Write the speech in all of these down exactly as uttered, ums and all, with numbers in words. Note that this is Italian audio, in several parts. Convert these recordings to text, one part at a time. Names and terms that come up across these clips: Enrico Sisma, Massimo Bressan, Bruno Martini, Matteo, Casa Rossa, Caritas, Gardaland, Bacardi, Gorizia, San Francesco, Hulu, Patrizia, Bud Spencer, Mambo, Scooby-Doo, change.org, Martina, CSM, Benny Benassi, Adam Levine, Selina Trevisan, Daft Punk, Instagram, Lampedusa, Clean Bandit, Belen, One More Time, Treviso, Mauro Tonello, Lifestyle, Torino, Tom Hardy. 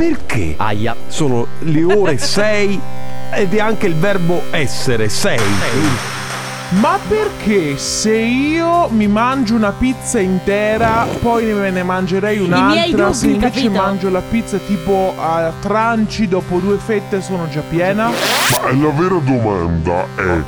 Perché? Aia. Sono le ore sei ed è anche il verbo essere, sei. sei. Ma perché se io mi mangio una pizza intera, poi me ne mangerei un'altra? Dubbi, se invece capito? mangio la pizza tipo a tranci, dopo due fette sono già piena? Ma la vera domanda è, è...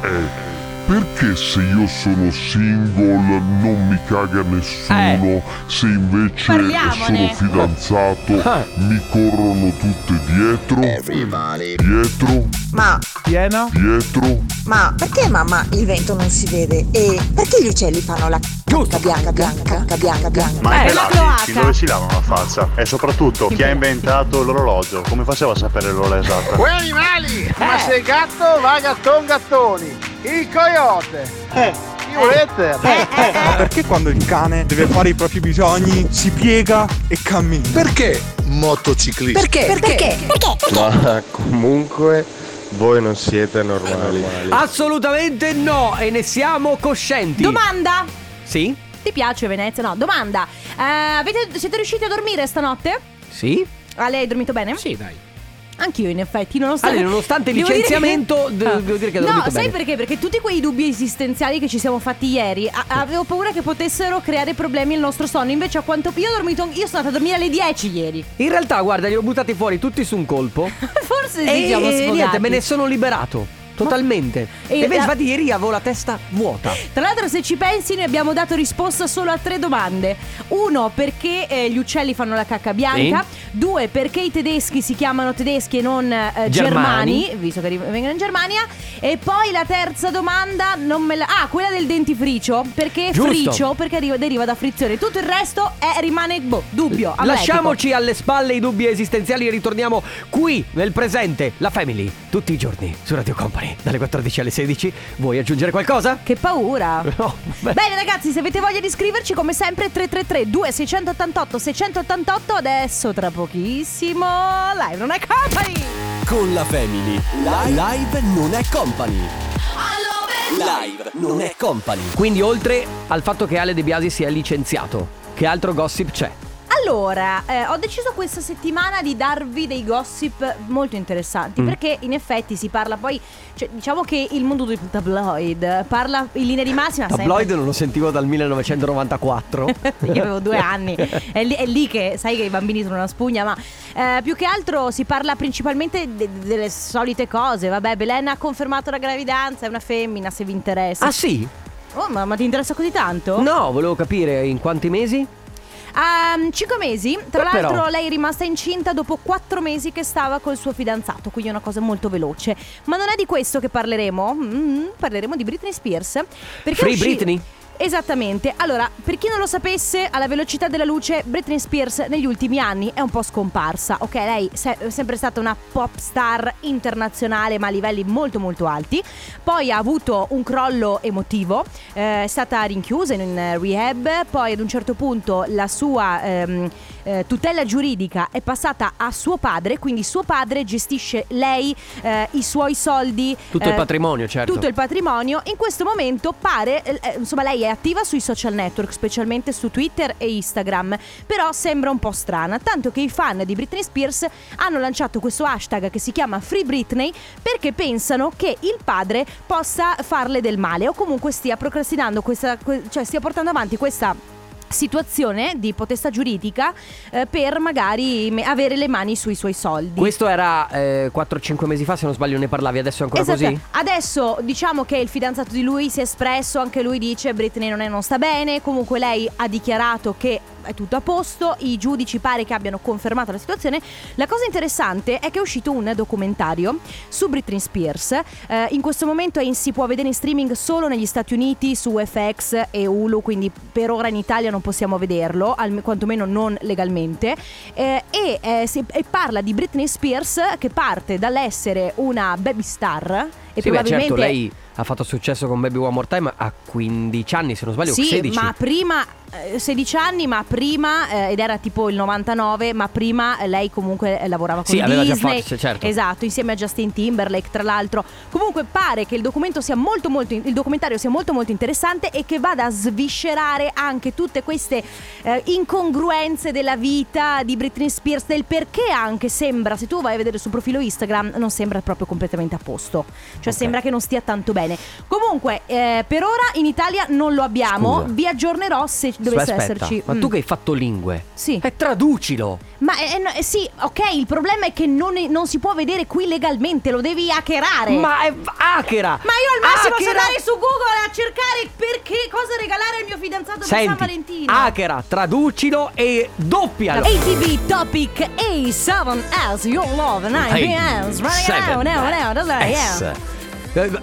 perché se io sono single non mi caga nessuno, eh. se invece Parliamone. sono fidanzato ah. mi corrono tutte dietro, Everybody. dietro, ma piena, dietro. Ma perché mamma il vento non si vede e perché gli uccelli fanno la cacca bianca bianca bianca bianca bianca? Ma eh, è la pelati dove si lavano la faccia? E soprattutto chi ha inventato l'orologio come faceva a sapere l'ora esatta? Quei animali! Eh. Ma se il gatto va gatton gattoni! Il coyote! Eh! Chi volete? Eh, eh, eh. Ma perché quando il cane deve fare i propri bisogni si piega e cammina? Perché? Motociclista! Perché? Perché? Perché? Perché? Perché? Ma comunque voi non siete normali. Assolutamente no! E ne siamo coscienti! Domanda! Sì? Ti piace Venezia? No, domanda! Eh, avete, siete riusciti a dormire stanotte? Sì. Ah, lei hai dormito bene? Sì, dai. Anch'io in effetti, nonostante, allora, nonostante il licenziamento, dire che... d- devo dire che ho dormito bene. No, sai perché? Perché tutti quei dubbi esistenziali che ci siamo fatti ieri, a- avevo paura che potessero creare problemi al nostro sonno. Invece a quanto io ho dormito, io sono andata a dormire alle dieci ieri. In realtà, guarda, li ho buttati fuori tutti su un colpo. Forse e, diciamo sfogati. E niente, me ne sono liberato. Totalmente. E, e beh, la... infatti ieri avevo la testa vuota. Tra l'altro, se ci pensi, noi abbiamo dato risposta solo a tre domande. Uno, perché eh, gli uccelli fanno la cacca bianca. Sì. Due, perché i tedeschi si chiamano tedeschi e non eh, germani. germani, visto che vengono in Germania. E poi la terza domanda non me la... ah, quella del dentifricio. Perché Giusto. fricio, perché deriva da frizione. Tutto il resto è, rimane boh, dubbio. L- Lasciamoci alle spalle i dubbi esistenziali e ritorniamo qui nel presente. La Family, tutti i giorni su Radio Company, dalle quattordici alle sedici. Vuoi aggiungere qualcosa? Che paura. No, beh. Bene ragazzi, se avete voglia di iscriverci, come sempre tre tre tre due sei otto otto sei otto otto. Adesso tra pochissimo Live non è company con la Family. Live, live non è company. Live non è company. Quindi oltre al fatto che Ale De Biasi si è licenziato, che altro gossip c'è? Allora, eh, ho deciso questa settimana di darvi dei gossip molto interessanti, mm. perché in effetti si parla poi, cioè, diciamo che il mondo del tabloid parla in linea di massima. Tabloid sempre. Non lo sentivo dal millenovecentonovantaquattro. Io avevo due anni. È lì, è lì che sai che i bambini sono una spugna. Ma eh, più che altro si parla principalmente de- delle solite cose. Vabbè, Belen ha confermato la gravidanza, è una femmina, se vi interessa. Ah sì? Oh, ma, ma ti interessa così tanto? No, volevo capire in quanti mesi? Um, cinque mesi, tra Però. l'altro lei è rimasta incinta dopo quattro mesi che stava col suo fidanzato, quindi è una cosa molto veloce. Ma non è di questo che parleremo, mm, parleremo di Britney Spears. Perché Free usci- Britney? Esattamente. Allora, per chi non lo sapesse, alla velocità della luce, Britney Spears negli ultimi anni è un po' scomparsa. Ok, lei se- è sempre stata una pop star internazionale, ma a livelli molto molto alti. Poi ha avuto un crollo emotivo, eh, è stata rinchiusa in un rehab. Poi ad un certo punto la sua ehm, eh, tutela giuridica è passata a suo padre. Quindi suo padre gestisce lei, eh, i suoi soldi, tutto eh, il patrimonio, certo. Tutto il patrimonio. In questo momento pare, eh, insomma lei è attiva sui social network, specialmente su Twitter e Instagram, però sembra un po' strana, tanto che i fan di Britney Spears hanno lanciato questo hashtag che si chiama Free Britney, perché pensano che il padre possa farle del male o comunque stia procrastinando questa, cioè stia portando avanti questa situazione di potestà giuridica eh, per magari me- avere le mani sui suoi soldi. Questo era eh, quattro cinque mesi fa, se non sbaglio, ne parlavi. Adesso è ancora esatto. così? Adesso diciamo che il fidanzato di lui si è espresso, anche lui dice Britney non, è, non sta bene, comunque lei ha dichiarato che è tutto a posto, i giudici pare che abbiano confermato la situazione. La cosa interessante è che è uscito un documentario su Britney Spears, eh, in questo momento è in, si può vedere in streaming solo negli Stati Uniti su F X e Hulu, quindi per ora in Italia non possiamo vederlo, al, quantomeno non legalmente, eh, e, eh, si, e parla di Britney Spears che parte dall'essere una baby star e sì, probabilmente... Beh, certo, lei ha fatto successo con Baby One More Time a quindici anni, se non sbaglio, sì, sedici. Sì, ma prima sedici anni, ma prima eh, ed era tipo il novantanove, ma prima lei comunque lavorava con sì, Disney, aveva già fatto, certo. Esatto, insieme a Justin Timberlake, tra l'altro. Comunque pare che il documento sia molto molto il documentario sia molto molto interessante e che vada a sviscerare anche tutte queste eh, incongruenze della vita di Britney Spears, del perché anche sembra, se tu vai a vedere sul profilo Instagram, non sembra proprio completamente a posto, cioè okay. sembra che non stia tanto bene. Comunque eh, per ora in Italia non lo abbiamo. Scusa. Vi aggiornerò se dovesse Aspetta, esserci. Ma mm. tu che hai fatto lingue? Sì. E eh, traducilo. Ma eh, eh, sì, ok, il problema è che non, non si può vedere qui legalmente, lo devi hackerare. Ma è hackera. Ma io al massimo hackera. Posso andare su Google a cercare perché cosa regalare al mio fidanzato Senti, per San Valentino. Hackera, traducilo e doppialo. A T V Topic A seven as your love nine p m Right now, now, now, now.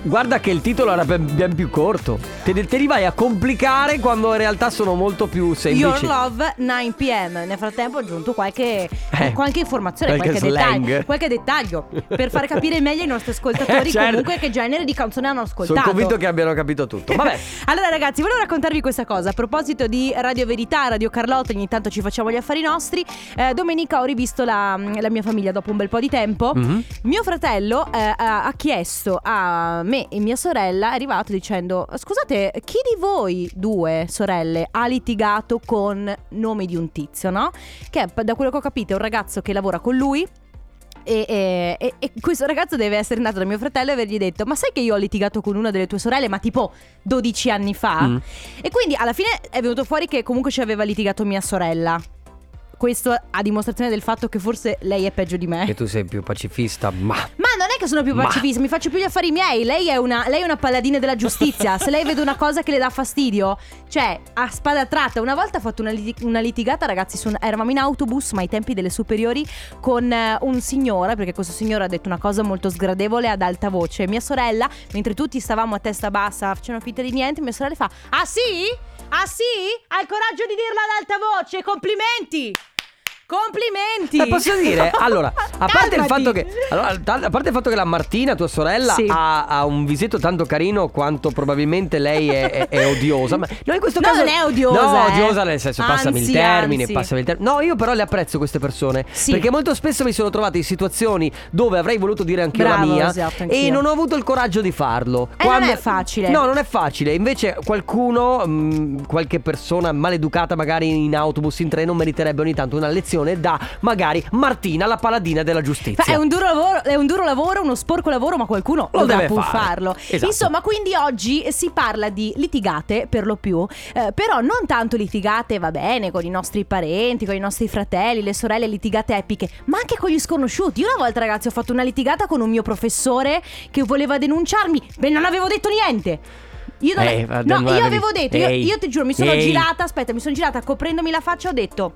Guarda che il titolo era ben, ben più corto. Te, te li vai a complicare quando in realtà sono molto più semplici. Your Love nine p m. Nel frattempo ho aggiunto qualche, eh, qualche informazione, qualche, qualche, dettaglio, qualche dettaglio per far capire meglio ai nostri ascoltatori eh, certo. comunque che genere di canzone hanno ascoltato. Sono convinto che abbiano capito tutto. Vabbè. Allora ragazzi, volevo raccontarvi questa cosa a proposito di Radio Verità, Radio Carlotta. Ogni tanto ci facciamo gli affari nostri. eh, Domenica ho rivisto la, la mia famiglia dopo un bel po' di tempo. mm-hmm. Mio fratello eh, ha chiesto a me e mia sorella, è arrivato dicendo: scusate, chi di voi due sorelle ha litigato con nome di un tizio, no? Che da quello che ho capito è un ragazzo che lavora con lui. E, e, e, e questo ragazzo deve essere nato da mio fratello e avergli detto: ma sai che io ho litigato con una delle tue sorelle, ma tipo dodici anni fa? mm. E quindi alla fine è venuto fuori che comunque ci aveva litigato mia sorella. Questo a dimostrazione del fatto che forse lei è peggio di me. Che tu sei più pacifista, ma... Ma non è che sono più pacifista, ma... mi faccio più gli affari miei. Lei è una, lei è una paladina della giustizia. Se lei vede una cosa che le dà fastidio, cioè a spada tratta. Una volta ho fatto una, lit- una litigata, ragazzi, su un... eravamo in autobus, ma ai tempi delle superiori, con uh, un signore, perché questo signore ha detto una cosa molto sgradevole ad alta voce. Mia sorella, mentre tutti stavamo a testa bassa, facevano finta di niente, mia sorella fa: ah sì? Ah sì? Hai il coraggio di dirlo ad alta voce, complimenti! Complimenti! Ma posso dire? Allora, a parte il fatto che allora, a parte il fatto che la Martina, tua sorella, sì. ha, ha un visetto tanto carino quanto probabilmente lei è, è, è odiosa. Ma no, in questo no, caso non è odiosa. No, eh. odiosa nel senso, anzi, passami il termine, anzi. passami il termine. No, io però le apprezzo queste persone, sì. perché molto spesso mi sono trovata in situazioni dove avrei voluto dire anche la mia, esatto, anch'io. E non ho avuto il coraggio di farlo. Eh, Quando... non è facile. No, non è facile. Invece qualcuno, mh, qualche persona maleducata magari in autobus, in treno, meriterebbe ogni tanto una lezione da magari Martina, la paladina della giustizia. È un duro lavoro, è un duro lavoro, uno sporco lavoro, ma qualcuno lo deve pur farlo. Esatto. Insomma, quindi oggi si parla di litigate per lo più, eh, però non tanto litigate, va bene, con i nostri parenti, con i nostri fratelli, le sorelle, litigate epiche, ma anche con gli sconosciuti. Io una volta, ragazzi, ho fatto una litigata con un mio professore che voleva denunciarmi, beh, non avevo detto niente. Io, non Ehi, è... no, io avevo detto, io, io ti giuro, mi sono Ehi. girata, aspetta, mi sono girata coprendomi la faccia, ho detto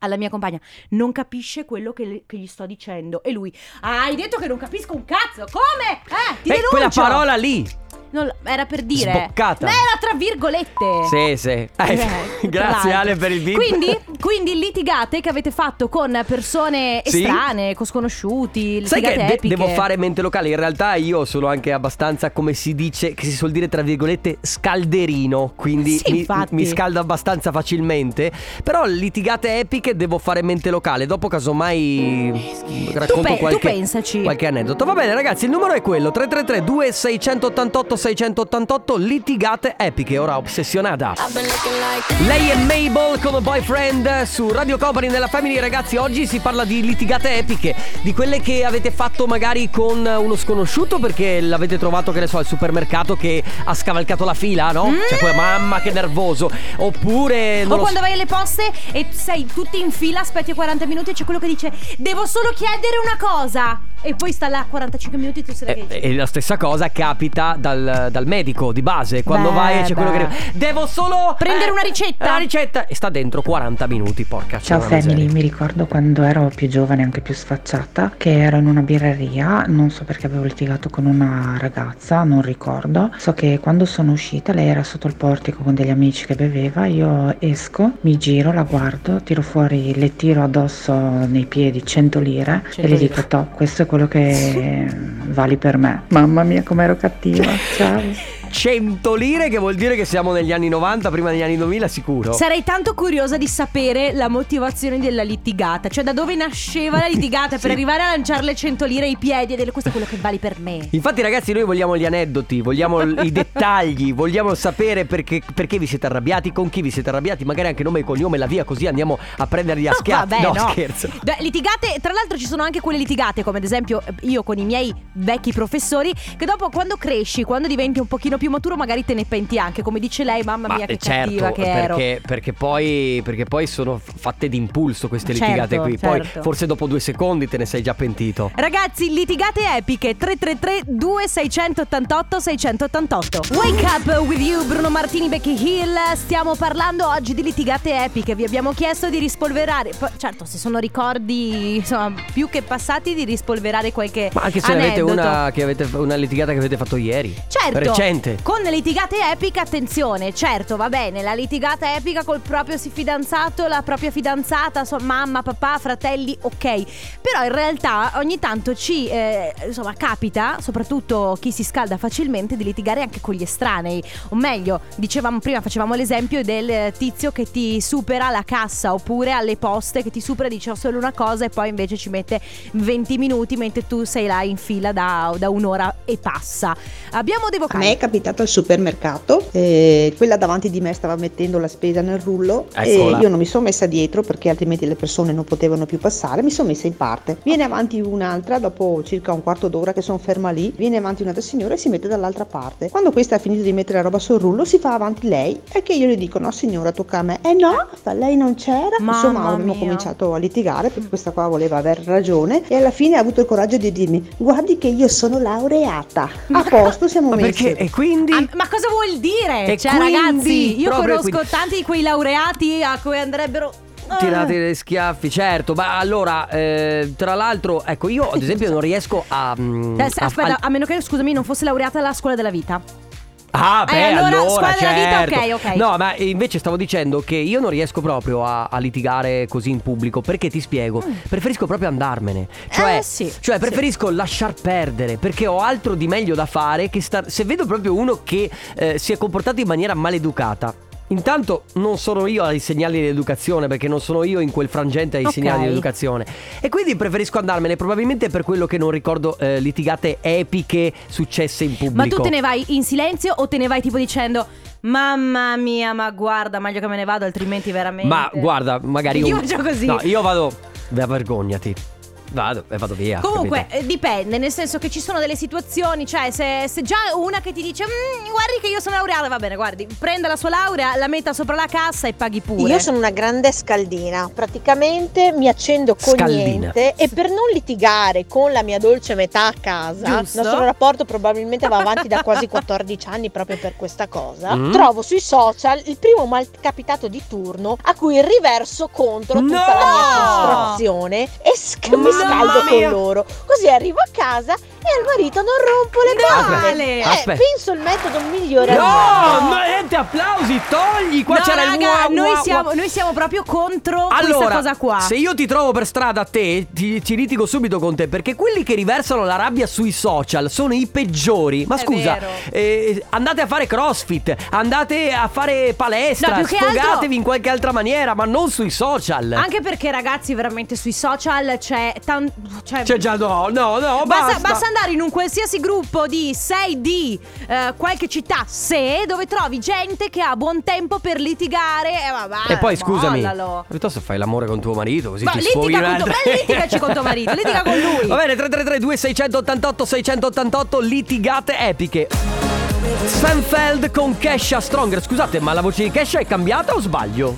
alla mia compagna: non capisce quello che, che gli sto dicendo. E lui: ah, hai detto che non capisco un cazzo. Come? Eh, ti eh, denuncio. Quella parola lì non, era per dire sboccata. Ma era tra virgolette. Sì, sì eh, eh, grazie Ale per il beat. Quindi, quindi litigate che avete fatto con persone estranee, sì. con sconosciuti. Sai che de- devo fare mente locale. In realtà io sono anche abbastanza, come si dice, che si suol dire tra virgolette, scalderino. Quindi sì, mi, mi scaldo abbastanza facilmente. Però litigate epiche devo fare mente locale. Dopo casomai mm. racconto tu pe- qualche, tu pensaci. qualche aneddoto. Va bene ragazzi, il numero è quello tre tre tre due sei otto otto sei otto otto. Litigate epiche, ora ossessionata. Lei è Mabel come boyfriend su Radio Company nella Family. Ragazzi, oggi si parla di litigate epiche, di quelle che avete fatto magari con uno sconosciuto perché l'avete trovato, che ne so, al supermercato che ha scavalcato la fila, no? Mm. Cioè poi, mamma che nervoso. Oppure non o lo... quando vai alle poste e sei tutti in fila, aspetti quaranta minuti e c'è quello che dice: devo solo chiedere una cosa. E poi sta là quarantacinque minuti e tu sei e, e la stessa cosa capita dal, dal medico di base. Quando beh, vai e c'è beh. quello che devo solo prendere eh, una ricetta. La ricetta e sta dentro quaranta minuti. Porca ciao family miseria. Mi ricordo quando ero più giovane, anche più sfacciata, che ero in una birreria. Non so perché avevo litigato con una ragazza, non ricordo. So che quando sono uscita lei era sotto il portico con degli amici che beveva. Io esco, mi giro, la guardo, tiro fuori, le tiro addosso nei piedi cento lire e le dico: to, questo è quello che vali per me. Mamma mia, com'ero cattiva. Ciao. cento lire, che vuol dire che siamo negli anni novanta, prima degli anni duemila sicuro. Sarei tanto curiosa di sapere la motivazione della litigata, cioè da dove nasceva la litigata sì. per arrivare a lanciarle cento lire ai piedi e dire questo è quello che vale per me. Infatti ragazzi, noi vogliamo gli aneddoti, vogliamo i dettagli, vogliamo sapere perché, perché vi siete arrabbiati, con chi vi siete arrabbiati, magari anche nome e cognome, la via, così andiamo a prenderli a schiaffi. Oh, vabbè, no, no scherzo. Beh, litigate, tra l'altro ci sono anche quelle litigate come ad esempio io con i miei vecchi professori, che dopo quando cresci, quando diventi un pochino più maturo magari te ne penti anche, come dice lei, mamma mia, ma che certo, cattiva che ero. Perché, perché poi perché poi sono fatte d'impulso queste certo, litigate qui, certo. Poi forse dopo due secondi te ne sei già pentito. Ragazzi, litigate epiche, tre tre tre due sei otto otto sei otto otto. Wake up with you, Bruno Martini, Becky Hill. Stiamo parlando oggi di litigate epiche, vi abbiamo chiesto di rispolverare, certo se sono ricordi insomma più che passati, di rispolverare qualche ma anche se avete una, che avete una litigata che avete fatto ieri, certo, recente. Con le litigate epiche, attenzione, certo, va bene, la litigata epica col proprio fidanzato, la propria fidanzata, sua mamma, papà, fratelli, ok. Però in realtà ogni tanto ci, eh, insomma, capita, soprattutto chi si scalda facilmente, di litigare anche con gli estranei. O meglio, dicevamo prima, facevamo l'esempio del tizio che ti supera alla cassa, oppure alle poste che ti supera e dice ho solo una cosa e poi invece ci mette venti minuti mentre tu sei là in fila da, da un'ora e passa. Abbiamo dei vocali. Capitato al supermercato, eh, quella davanti di me stava mettendo la spesa nel rullo, eccola. E io non mi sono messa dietro perché altrimenti le persone non potevano più passare, mi sono messa in parte, viene avanti un'altra, dopo circa un quarto d'ora che sono ferma lì, viene avanti un'altra signora e si mette dall'altra parte, quando questa ha finito di mettere la roba sul rullo si fa avanti lei, e che io le dico no signora tocca a me, e eh no lei non c'era. Mamma insomma mia. Abbiamo cominciato a litigare perché questa qua voleva aver ragione e alla fine ha avuto il coraggio di dirmi guardi che io sono laureata, a posto siamo messi. E quindi ah, ma cosa vuol dire? E cioè ragazzi, io conosco quindi tanti di quei laureati a cui andrebbero tirati dei schiaffi, certo. Ma allora eh, tra l'altro ecco io ad esempio non riesco a, mm, aspetta, a, a meno che scusami non fosse laureata alla scuola della vita. Ah beh, eh, allora, allora certo. Vita, okay, okay. No, ma invece stavo dicendo che io non riesco proprio a, a litigare così in pubblico, perché ti spiego, mm. preferisco proprio andarmene. Cioè, eh, sì, cioè preferisco sì. lasciar perdere, perché ho altro di meglio da fare che star... Se vedo proprio uno che eh, si è comportato in maniera maleducata, intanto non sono io ai segnali di educazione, perché non sono io in quel frangente ai okay. segnali di educazione, e quindi preferisco andarmene, probabilmente per quello che non ricordo eh, litigate epiche successe in pubblico. Ma tu te ne vai in silenzio o te ne vai tipo dicendo mamma mia ma guarda meglio che me ne vado altrimenti veramente. Ma guarda magari io un... faccio così. No, io vado, vergognati, vado e vado via. Comunque eh, dipende, nel senso che ci sono delle situazioni, cioè se, se già una che ti dice guardi che io sono laureata, va bene, guardi, prenda la sua laurea, la metta sopra la cassa e paghi pure. Io sono una grande scaldina, praticamente mi accendo con scaldina. niente, e per non litigare con la mia dolce metà a casa, giusto? Il nostro rapporto probabilmente va avanti da quasi quattordici anni proprio per questa cosa, mm. trovo sui social il primo malcapitato di turno a cui riverso contro tutta no! la mia frustrazione e sc- mi scaldo con loro, così arrivo a casa e al marito non rompo le palle. No, eh, penso il metodo migliore. No, no, niente applausi, togli. Qua no, c'era raga, il mua, noi, mua, siamo, mua. noi siamo proprio contro allora, questa cosa qua. Se io ti trovo per strada a te, ti, ci litigo subito con te, perché quelli che riversano la rabbia sui social sono i peggiori. Ma è scusa, eh, andate a fare crossfit, andate a fare palestra, no, sfogatevi altro... in qualche altra maniera, ma non sui social. Anche perché ragazzi, veramente sui social c'è Tan- cioè, cioè già no no no basta, basta. basta andare in un qualsiasi gruppo di sei di eh, qualche città se dove trovi gente che ha buon tempo per litigare eh, vabbè, e poi scusami mollalo. Piuttosto fai l'amore con tuo marito così ma ti sfoghi un'altra tu, beh, litigaci con tuo marito, litiga con lui, va bene. Tre tre tre due sei otto otto sei otto otto litigate epiche. Seinfeld con Kesha Stronger. Scusate, ma la voce di Kesha è cambiata o sbaglio?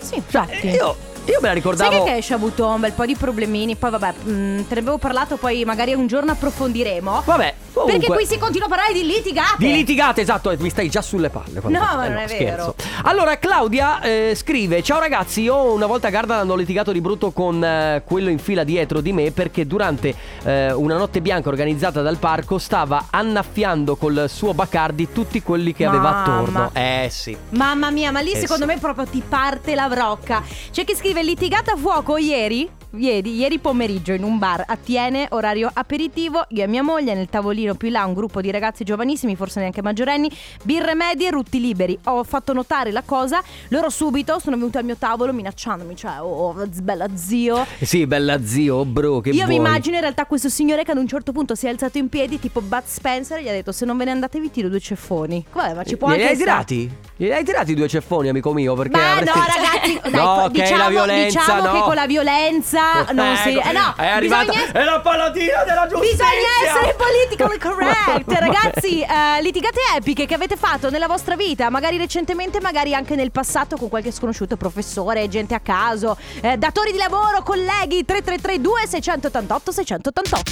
Sì, infatti eh, io Io me la ricordavo. Sai che Kesha ha avuto un bel po' di problemini. Poi vabbè mh, te ne avevo parlato, poi magari un giorno approfondiremo. Vabbè comunque... Perché qui si continua a parlare di litigate. Di litigate, esatto. Mi stai già sulle palle. No, ma eh non no, è scherzo. vero. Allora Claudia eh, scrive: ciao ragazzi, io una volta a Gardaland ho litigato di brutto con eh, quello in fila dietro di me, perché durante eh, una notte bianca organizzata dal parco stava annaffiando col suo Bacardi tutti quelli che Mamma. aveva attorno. Eh sì. Mamma mia, ma lì eh, secondo sì. me proprio ti parte la brocca. C'è chi scrive: litigata a fuoco ieri, ieri, ieri pomeriggio in un bar a Tiene, orario aperitivo, io e mia moglie, nel tavolino più là un gruppo di ragazzi giovanissimi, forse neanche maggiorenni, birre medie, rutti liberi. Ho fatto notare la cosa, loro subito sono venuti al mio tavolo minacciandomi, cioè oh bella zio. Sì, bella zio, oh bro, che io vuoi? Mi immagino in realtà questo signore che ad un certo punto si è alzato in piedi tipo Bud Spencer e gli ha detto: se non ve ne andate vi tiro due ceffoni. Vabbè, ma ci può anche essere. Li hai tirati? Gli hai tirati due ceffoni, amico mio? Perché ma avresti... no ragazzi, dai, no, diciamo, la violenza, diciamo no. che con la violenza eh, non si... eh, no, è arrivata, bisogna... è la paladina della giustizia. Bisogna essere politically correct. Ragazzi, eh, litigate epiche che avete fatto nella vostra vita, magari recentemente, magari anche nel passato, con qualche sconosciuto, professore, gente a caso, eh, datori di lavoro, colleghi. Tre tre tre due sei otto otto sei otto otto.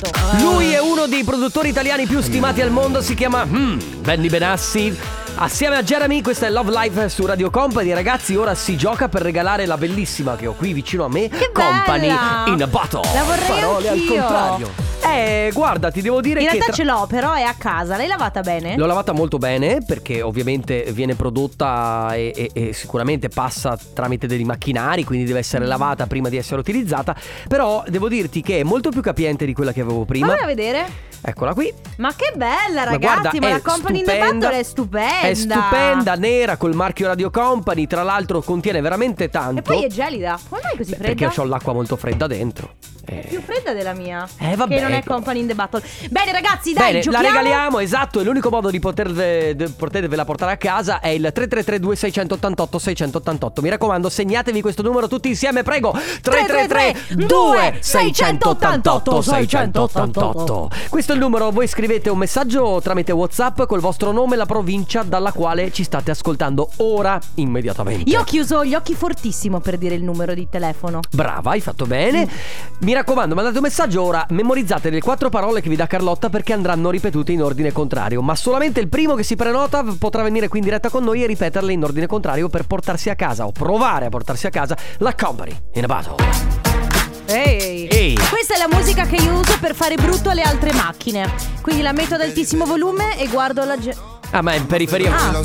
Lui è uno dei produttori italiani più stimati al mondo, si chiama hmm, Benny Benassi, assieme a Jeremy. Questa è Love Live su Radio Company. Ragazzi, ora si gioca per regalare la bellissima che ho qui vicino a me, che Company bella. In a Bottle. La vorrei Parole anch'io. Al contrario. Eh, guarda, ti devo dire in che in realtà tra... ce l'ho, però è a casa. L'hai lavata bene? L'ho lavata molto bene, perché ovviamente viene prodotta e, e, e sicuramente passa tramite dei macchinari, quindi deve essere lavata prima di essere utilizzata. Però devo dirti che è molto più capiente di quella che avevo prima. Fammi vedere. Eccola qui. Ma che bella, ragazzi. Ma, guarda, ma la Company in a Bottle è stupenda. È stupenda, nera, col marchio Radio Company. Tra l'altro contiene veramente tanto. E poi è gelida. Come mai così fredda? Perché ho l'acqua molto fredda dentro. È eh. più fredda della mia. Eh vabbè. Che non è Company in the Bottle. Bene ragazzi, dai, bene, giochiamo. La regaliamo, esatto. E l'unico modo di poterve, de, potervela portare a casa è il tre tre tre due sei otto otto sei otto otto. Mi raccomando, segnatevi questo numero tutti insieme, prego. Tre tre tre due sei otto otto sei otto otto. Questo è il numero. Voi scrivete un messaggio tramite WhatsApp col vostro nome e la provincia dalla quale ci state ascoltando ora, immediatamente. Io ho chiuso gli occhi fortissimo per dire il numero di telefono. Brava, hai fatto bene. Mi raccomando, mandate un messaggio ora. Memorizzate le quattro parole che vi dà Carlotta, perché andranno ripetute in ordine contrario. Ma solamente il primo che si prenota potrà venire qui in diretta con noi e ripeterle in ordine contrario per portarsi a casa, o provare a portarsi a casa, la Company in a Bottle. Ehi. Ehi. Questa è la musica che io uso per fare brutto alle altre macchine. Quindi la metto ad altissimo volume e guardo la gente. Ah, ma è in periferia. Ah,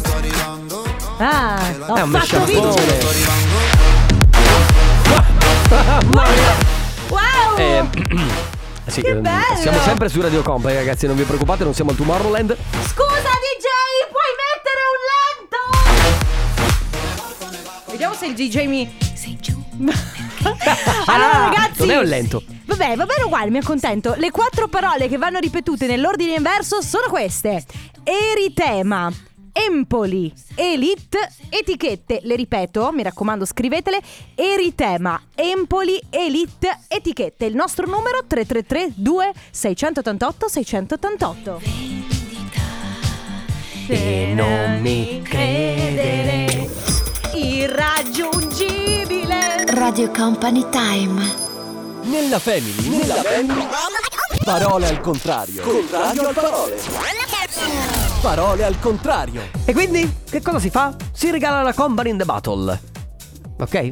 ah, ho è un fatto vincere. Wow. eh, sì, che bello. Siamo sempre su Radio Company, ragazzi, non vi preoccupate, non siamo al Tomorrowland. Scusa D J, puoi mettere un lento? Vediamo se il D J mi... Sei giù. Allora ragazzi, non è un lento. Vabbè, va bene uguale, mi accontento. Le quattro parole che vanno ripetute nell'ordine inverso sono queste: eritema, empoli, elite, etichette. Le ripeto, mi raccomando, scrivetele: eritema, empoli, elite, etichette. Il nostro numero tre tre tre due sei otto otto sei otto otto. E non mi credere, irraggiungibile. Radio Company Time. Nella Family, nella Family, parole al contrario. Contrario al parole. Parole al contrario. E quindi che cosa si fa? Si regala la Company in the Bottle. Ok? Eh,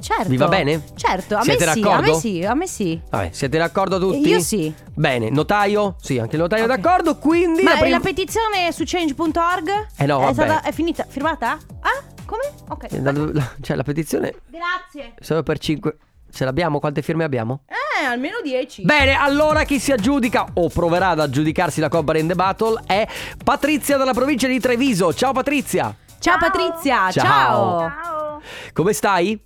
certo. Vi va bene? Certo, a siete me sì, d'accordo? a me sì, a me sì. Vabbè, siete d'accordo tutti? Io sì. Bene, notaio? Sì, anche il notaio okay. è d'accordo, quindi... Ma la, prim- la petizione su change punto org? Eh no, è, stata, è finita, firmata? Ah, come? Ok. La, cioè la petizione... Grazie. Solo per cinque... Ce l'abbiamo? Quante firme abbiamo? Eh, almeno dieci. Bene, allora chi si aggiudica o proverà ad aggiudicarsi la Company in the Bottle è Patrizia dalla provincia di Treviso. Ciao Patrizia. Ciao, ciao Patrizia. Ciao. Ciao. Come stai?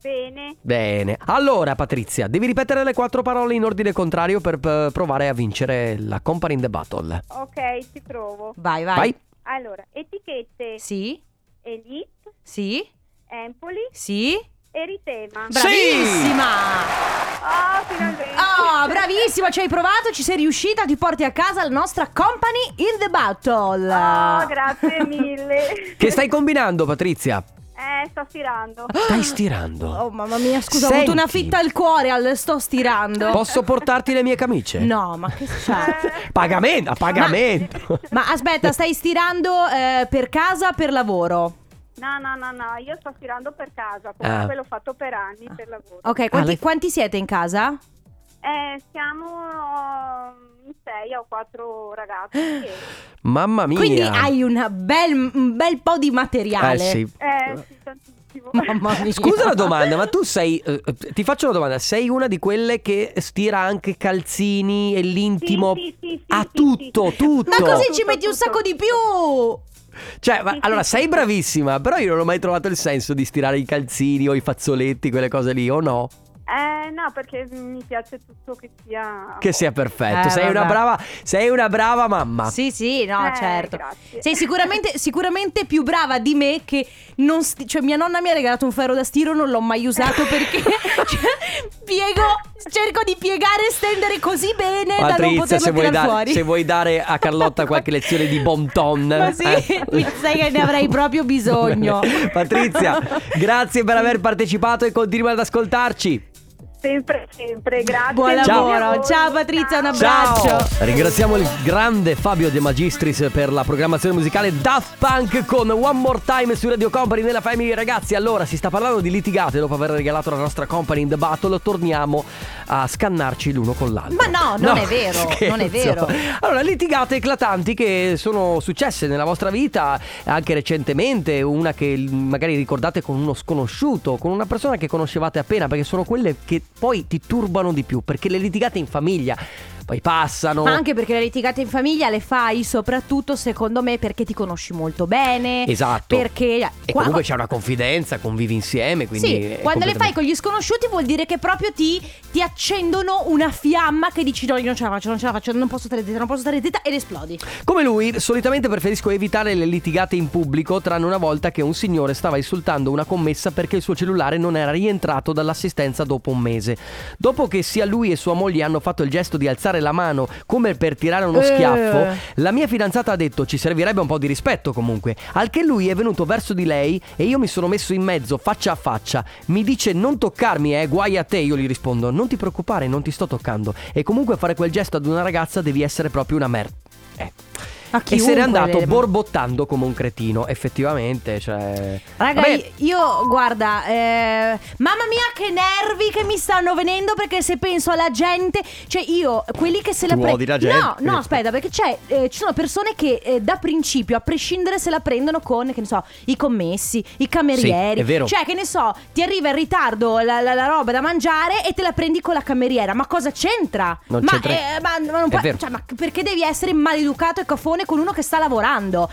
Bene. Bene. Allora Patrizia, devi ripetere le quattro parole in ordine contrario per p- provare a vincere la Company in the Bottle. Ok, ci provo. Vai, vai. Vai. Allora, etichette. Sì. Elite. Sì. Empoli. Sì. Eritema. Bravissima! Sì! Oh, finalmente! Oh, bravissima, ci hai provato, ci sei riuscita, ti porti a casa la nostra Company in the Bottle. Oh, grazie mille. Che stai combinando, Patrizia? Eh, sto stirando. Stai stirando? Oh, mamma mia, scusa, senti, ho avuto una fitta al cuore al sto stirando. Posso portarti le mie camicie? No, ma che c'è? Pagamento, a pagamento. Ma, ma aspetta, stai stirando eh, per casa, per lavoro? No, no, no, no, io sto stirando per casa, comunque ah. l'ho fatto per anni, ah. per lavoro. Ok, quanti, ah, le... quanti siete in casa? Eh, siamo in sei o quattro ragazzi. Che... Mamma mia! Quindi hai una bel, un bel po' di materiale. Eh sì. Eh, sì, bellissimo. Scusa la domanda, ma tu sei eh, ti faccio una domanda, sei una di quelle che stira anche calzini e l'intimo? Sì, sì, sì, a sì, tutto, sì, tutto. Ma così tutto, ci metti tutto, un sacco di più. Cioè, ma, sì, allora sì, sei sì. bravissima, però io non ho mai trovato il senso di stirare i calzini o i fazzoletti, quelle cose lì, o no? Eh no, perché mi piace tutto che sia Che sia perfetto, eh, sei, una brava, sei una brava mamma. Sì sì, no eh, certo grazie. Sei sicuramente, sicuramente più brava di me che non sti- Cioè mia nonna mi ha regalato un ferro da stiro, non l'ho mai usato perché cioè, piego, cerco di piegare e stendere così bene, Patrizia, da non poterlo tirare da- fuori. Se vuoi dare a Carlotta qualche lezione di bon ton. Ma sì, eh. sai che ne avrei proprio bisogno. Patrizia, grazie per aver partecipato e continua ad ascoltarci. Sempre, sempre, grazie. Buon lavoro. Ciao, Ciao Patrizia, un abbraccio. Ciao. Ringraziamo il grande Fabio De Magistris per la programmazione musicale. Daft Punk con One More Time su Radio Company nella Family. Ragazzi, allora si sta parlando di litigate dopo aver regalato la nostra Company in the Battle. Torniamo a scannarci l'uno con l'altro. Ma no, non no, è vero, scherzo. non è vero. Allora, litigate eclatanti che sono successe nella vostra vita anche recentemente. Una che magari ricordate con uno sconosciuto, con una persona che conoscevate appena, perché sono quelle che poi ti turbano di più, perché le litigate in famiglia poi passano. Ma anche perché le litigate in famiglia le fai soprattutto, secondo me, perché ti conosci molto bene. Esatto. Perché e qua... comunque c'è una confidenza, convivi insieme, quindi sì, quando completamente... le fai con gli sconosciuti vuol dire che proprio ti, ti accendono una fiamma che dici no, io non ce la faccio, non ce la faccio, non posso stare zitta, non posso stare zitta, ed esplodi. Come lui, solitamente preferisco evitare le litigate in pubblico, tranne una volta che un signore stava insultando una commessa perché il suo cellulare non era rientrato dall'assistenza dopo un mese. Dopo che sia lui e sua moglie hanno fatto il gesto di alzare la mano come per tirare uno schiaffo, eh. la mia fidanzata ha detto ci servirebbe un po' di rispetto comunque, al che lui è venuto verso di lei e io mi sono messo in mezzo faccia a faccia. Mi dice non toccarmi, eh, guai a te. Io gli rispondo non ti preoccupare, non ti sto toccando, e comunque fare quel gesto ad una ragazza devi essere proprio una merda. Eh. E se n'è andato le... borbottando come un cretino. Effettivamente, cioè... Raga, Vabbè. io, guarda eh, mamma mia che nervi che mi stanno venendo, perché se penso alla gente, cioè io, quelli che se tu la prendono No, no, aspetta, perché c'è eh, ci sono persone che eh, da principio, a prescindere, se la prendono con, che ne so, i commessi, i camerieri. Sì, è vero. Cioè, che ne so, ti arriva in ritardo la, la, la roba da mangiare e te la prendi con la cameriera. Ma cosa c'entra? Non ma, c'entra. Eh, ma, ma non puoi, cioè, ma perché devi essere maleducato e cafone con uno che sta lavorando?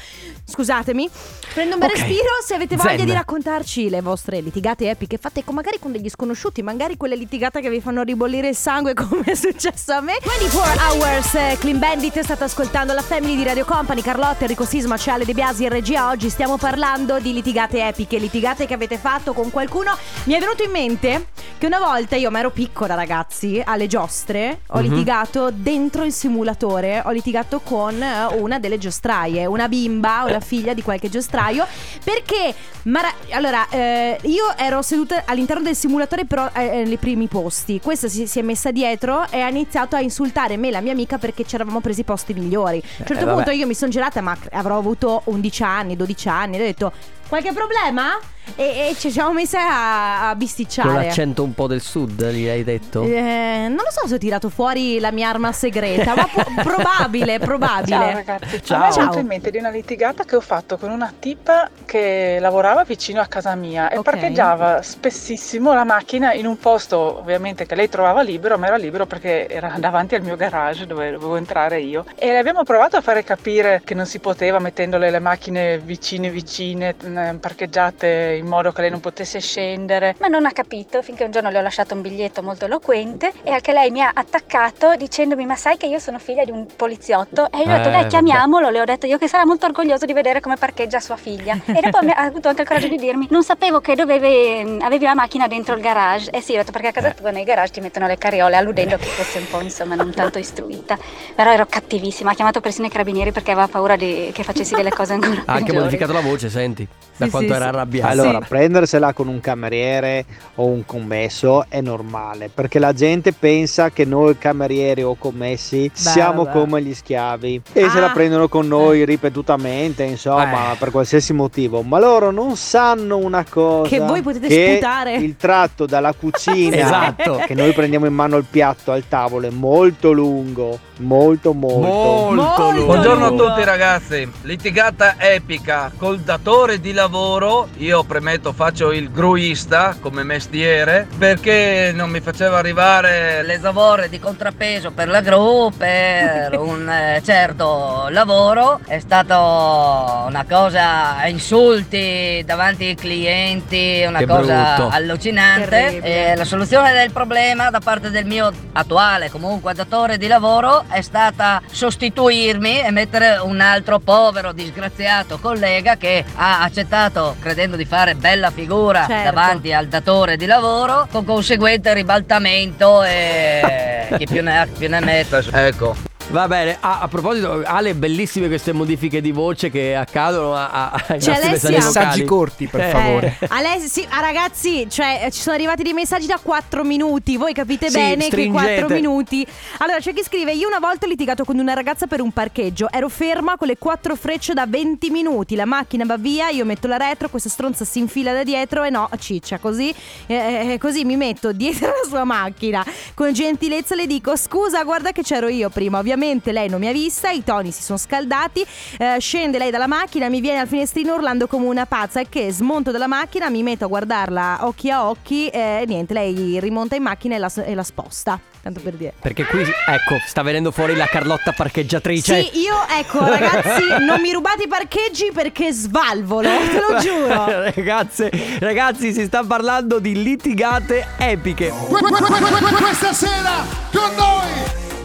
Scusatemi, prendo un bel okay. respiro. Se avete voglia Zen. di raccontarci le vostre litigate epiche fatte con, magari con degli sconosciuti, magari quelle litigate che vi fanno ribollire il sangue come è successo a me. Twenty-four hours, Clean Bandit. State ascoltando la Family di Radio Company. Carlotta, Enrico Sisma, Ciale De Biasi in regia. Oggi stiamo parlando di litigate epiche, litigate che avete fatto con qualcuno. Mi è venuto in mente che una volta io, ma ero piccola ragazzi, alle giostre ho mm-hmm. litigato dentro il simulatore. Ho litigato con una delle giostraie, una bimba o la figlia di qualche giostraio, perché Mara- allora eh, io ero seduta all'interno del simulatore, però eh, nei primi posti. Questa si, si è messa dietro e ha iniziato a insultare me e la mia amica perché ci eravamo presi posti migliori. A un certo eh, punto io mi sono gelata, ma avrò avuto undici anni, dodici anni, e ho detto qualche problema? E, e ci siamo messe a, a bisticciare. Con l'accento un po' del sud, gli hai detto? Eh, non lo so se ho tirato fuori la mia arma segreta, ma po- probabile, probabile. Ciao ragazzi, ciao. A me è venuto in mente di una litigata che ho fatto con una tipa che lavorava vicino a casa mia e okay. parcheggiava spessissimo la macchina in un posto ovviamente che lei trovava libero, ma era libero perché era davanti al mio garage dove dovevo entrare io. E le abbiamo provato a fare capire che non si poteva, mettendole le macchine vicine vicine, parcheggiate in modo che lei non potesse scendere, ma non ha capito, finché un giorno le ho lasciato un biglietto molto eloquente e anche lei mi ha attaccato dicendomi ma sai che io sono figlia di un poliziotto, e io ho detto eh, chiamiamolo, le ho detto io che sarà molto orgoglioso di vedere come parcheggia sua figlia. E poi ha avuto anche il coraggio di dirmi non sapevo che dovevi avevi la macchina dentro il garage. E eh sì, ho detto perché a casa tua nei garage ti mettono le carriole, alludendo che fosse un po' insomma non tanto istruita, però ero cattivissima, ha chiamato persino i carabinieri perché aveva paura di, che facessi delle cose ancora ha anche modificato la voce, senti da sì, quanto sì, era sì. arrabbiata. Allora, Allora, prendersela con un cameriere o un commesso è normale, perché la gente pensa che noi camerieri o commessi bah, siamo bah. come gli schiavi e ah. se la prendono con noi ripetutamente, insomma, eh. per qualsiasi motivo. Ma loro non sanno una cosa, che voi potete che sputare il tratto dalla cucina esatto. che noi prendiamo in mano il piatto al tavolo è molto lungo, molto molto molto, molto lungo. Buongiorno a tutti ragazzi, litigata epica col datore di lavoro, io premetto faccio il gruista come mestiere, perché non mi faceva arrivare le zavorre di contrappeso per la gru per un certo lavoro. È stato una cosa, insulti davanti ai clienti, una che cosa brutto, allucinante. E la soluzione del problema da parte del mio attuale comunque datore di lavoro è stata sostituirmi e mettere un altro povero disgraziato collega che ha accettato credendo di fare bella figura, certo, davanti al datore di lavoro, con conseguente ribaltamento e chi più ne ha più ne metta. Ecco. Va bene, ah, a proposito, Ale, bellissime queste modifiche di voce che accadono a, a ai nostri messaggi, messaggi corti, per eh. favore. Eh. Alessia, sì, ah, ragazzi, cioè ci sono arrivati dei messaggi da quattro minuti, voi capite sì, bene stringete. Che quattro minuti. Allora, c'è chi scrive: io una volta ho litigato con una ragazza per un parcheggio, ero ferma con le quattro frecce da venti minuti, la macchina va via, io metto la retro, questa stronza si infila da dietro e no, ciccia, così, eh, così mi metto dietro la sua macchina. Con gentilezza le dico: scusa, guarda che c'ero io prima, ovviamente. Ovviamente lei non mi ha vista, i toni si sono scaldati, eh, scende lei dalla macchina, mi viene al finestrino urlando come una pazza, che smonto dalla macchina, mi metto a guardarla occhi a occhi e eh, niente, lei rimonta in macchina e la, e la sposta. Tanto per dire. Perché qui, ecco, sta venendo fuori la Carlotta parcheggiatrice. Sì, io, ecco, ragazzi, non mi rubate i parcheggi perché svalvolo, te lo giuro. Ragazze, ragazzi, si sta parlando di litigate epiche. Questa sera con noi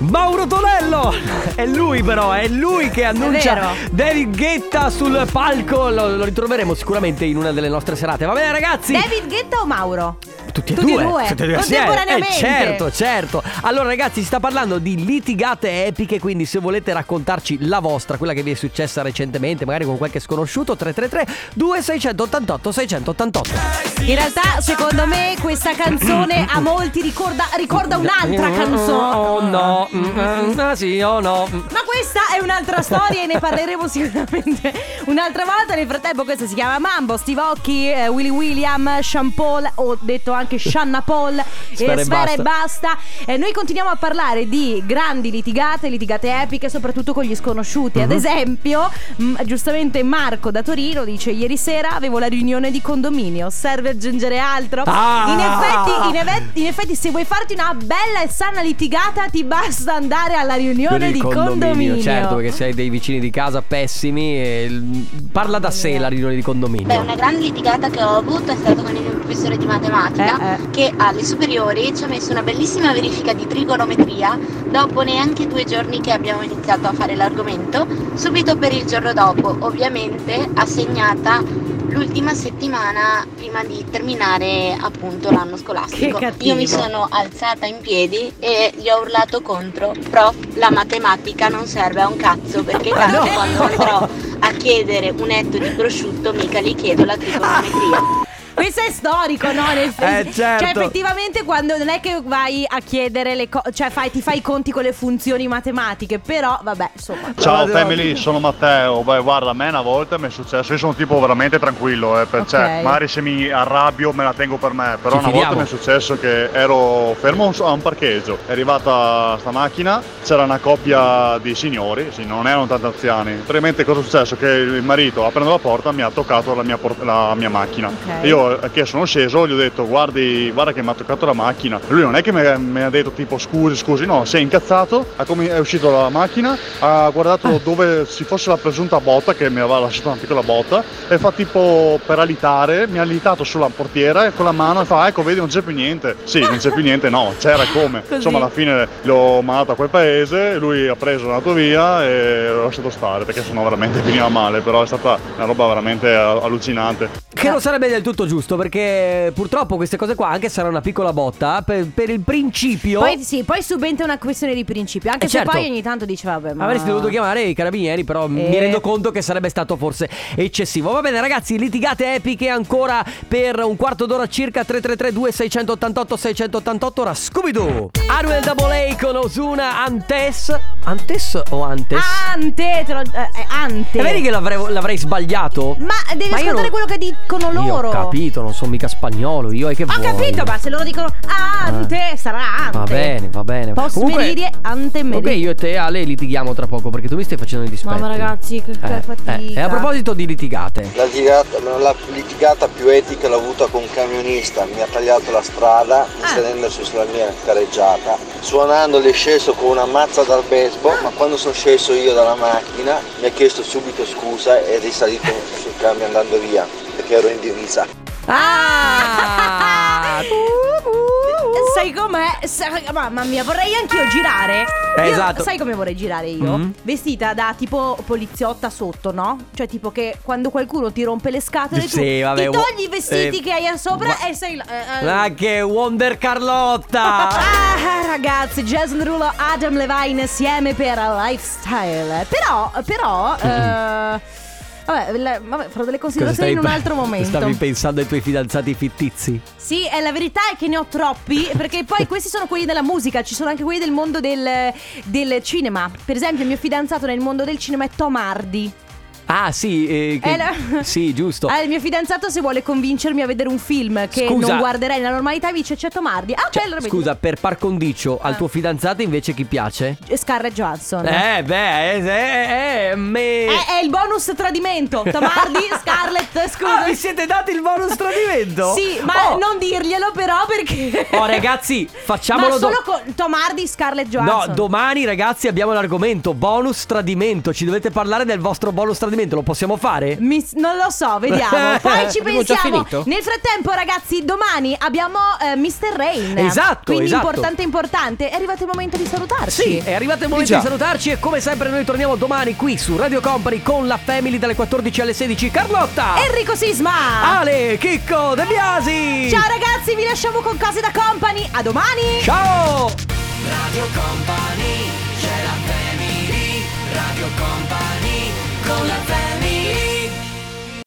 Mauro Tonello. È lui però, è lui che annuncia David Guetta sul palco. Lo, lo ritroveremo sicuramente in una delle nostre serate. Va bene, ragazzi? David Guetta o Mauro? Tutti e Tutti due, due. Siete contemporaneamente. Eh, certo, certo. Allora, ragazzi, si sta parlando di litigate epiche, quindi se volete raccontarci la vostra, quella che vi è successa recentemente, magari con qualche sconosciuto, tre tre tre due sei otto otto sei otto otto. In realtà, secondo me, questa canzone a molti ricorda, ricorda un'altra canzone. Oh no, mm, sì o oh no. Ma questa è un'altra storia e ne parleremo sicuramente un'altra volta. Nel frattempo questa si chiama Mambo, Steve Occhi, eh, Willy William, Sean Paul, ho detto anche Sean Paul, Sfera, eh, Sfera e basta. E eh, noi continuiamo a parlare di grandi litigate, litigate epiche, soprattutto con gli sconosciuti. Uh-huh. Ad esempio, mh, giustamente Marco da Torino dice: ieri sera avevo la riunione di condominio, serve aggiungere altro? Ah! In effetti, in, ev- in effetti, se vuoi farti una bella e sana litigata, ti basta andare alla riunione di condominio. condominio. Certo, perché sei dei vicini di casa pessimi. E... Parla da sé la riunione di condominio. Beh, una grande litigata che ho avuto è stata con il mio professore di matematica. Eh, eh. Che alle superiori ci ha messo una bellissima verifica di trigonometria dopo neanche due giorni che abbiamo iniziato a fare l'argomento, subito per il giorno dopo, ovviamente assegnata l'ultima settimana prima di terminare appunto l'anno scolastico. Io mi sono alzata in piedi e gli ho urlato contro: prof, la matematica non serve a un cazzo, perché tanto no, quando andrò a chiedere un etto di prosciutto mica gli chiedo la trigonometria. Questo è storico, no? Nel senso, eh, certo. Cioè, effettivamente, quando non è che vai a chiedere le cose, cioè fai, ti fai i conti con le funzioni matematiche, però vabbè, insomma. Ciao family, sono Matteo. Beh, guarda, a me una volta mi è successo, io sono tipo veramente tranquillo, eh, per, okay. cioè, magari se mi arrabbio me la tengo per me, però Ci una finiamo. volta mi è successo che ero fermo a un parcheggio, è arrivata sta macchina, c'era una coppia di signori, sì, non erano tanti anziani, praticamente cosa è successo? Che il marito, aprendo la porta, mi ha toccato la mia, por- la mia macchina, okay. Io che sono sceso gli ho detto: guardi, guarda che mi ha toccato la macchina. Lui non è che mi ha detto tipo scusi scusi, no, si è incazzato, è uscito dalla macchina, ha guardato dove ci fosse la presunta botta, che mi aveva lasciato una piccola botta, e fa tipo per alitare, mi ha alitato sulla portiera e con la mano fa: ecco vedi, non c'è più niente. Sì, non c'è più niente, no, c'era come. Così. Insomma, alla fine l'ho mandato a quel paese, lui ha preso, è andato via e l'ho lasciato stare, perché sennò veramente finiva male. Però è stata una roba veramente allucinante, che non sarebbe del tutto giusto, perché purtroppo queste cose qua, anche se sarà una piccola botta, per, per il principio, poi sì, poi subentra una questione di principio, anche eh se certo. poi ogni tanto dice vabbè, ma avresti dovuto chiamare i carabinieri, però e... mi rendo conto che sarebbe stato forse eccessivo. Va bene, ragazzi, litigate epiche ancora per un quarto d'ora circa. Tre tre tre due sei otto otto sei otto otto. Ora Scooby-Doo, Anuel A A con Osuna, Antes Antes o Antes? Ante te lo, eh, Ante. E vedi che l'avrei, l'avrei sbagliato? Ma devi ma ascoltare non... quello che dicono loro. Io, capito, non sono mica spagnolo io, e che ho vuoi? Ho capito, ma se loro dicono ante, eh. sarà ante. Va bene, va bene. Post meridiane, ante meridiane. Ok, io e te Ale litighiamo tra poco perché tu mi stai facendo i dispetti. Mamma ragazzi, che, che eh, fatica. Eh. E a proposito di litigate, la litigata, la litigata più etica l'ho avuta con un camionista. Mi ha tagliato la strada inserendosi ah. sulla mia carreggiata. Suonandoli è sceso con una mazza dal baseball, ah. ma quando sono sceso io dalla macchina mi ha chiesto subito scusa e è risalito sul camion andando via perché ero in divisa. Ah! uh, uh, uh. Sai com'è? Sai, mamma mia, vorrei anch'io girare. Eh, io, esatto. Sai come vorrei girare io? Mm-hmm. Vestita da tipo poliziotta sotto, no? Cioè tipo che quando qualcuno ti rompe le scatole sì, tu vabbè, ti togli i vestiti eh, che hai sopra ma, e sei... Eh, eh. Ah, che Wonder Carlotta! ah, ragazzi, Jason Derulo, Adam Levine insieme per Lifestyle. Però, però... Mm-hmm. Eh, Vabbè, la, vabbè, farò delle considerazioni in un altro momento. Stavi pensando ai tuoi fidanzati fittizi? Sì, eh, la verità è che ne ho troppi. Perché poi questi sono quelli della musica. Ci sono anche quelli del mondo del, del cinema. Per esempio il mio fidanzato nel mondo del cinema è Tom Hardy. Ah sì, eh, che... eh, la... sì giusto. Ah, il mio fidanzato se vuole convincermi a vedere un film che scusa. non guarderei nella normalità mi dice c'è Tom Hardy. Ah, cioè, allora scusa, per par condicio ah. al tuo fidanzato invece chi piace? Scarlett Johansson. Eh beh, eh, eh, me... è, è il bonus tradimento. Tom Hardy, Scarlett, scusa. Ah, vi siete dati il bonus tradimento? Sì, ma oh. non dirglielo però perché... Oh ragazzi, facciamolo dopo. Ma solo do... con Tom Hardy, Scarlett Johansson. No, domani ragazzi abbiamo l'argomento bonus tradimento. Ci dovete parlare del vostro bonus tradimento. Lo possiamo fare? Mi, non lo so, vediamo. Poi ci pensiamo. Nel frattempo ragazzi domani abbiamo eh, mister Rain. Esatto. Quindi esatto. importante importante. È arrivato il momento di salutarci. Sì, è arrivato il momento Già. di salutarci. E come sempre noi torniamo domani qui su Radio Company con la Family dalle quattordici alle sedici. Carlotta, Enrico Sisma, Ale, Chicco De Biasi. Ciao ragazzi, vi lasciamo con cose da Company. A domani. Ciao Radio Company, c'è la Family Radio Company.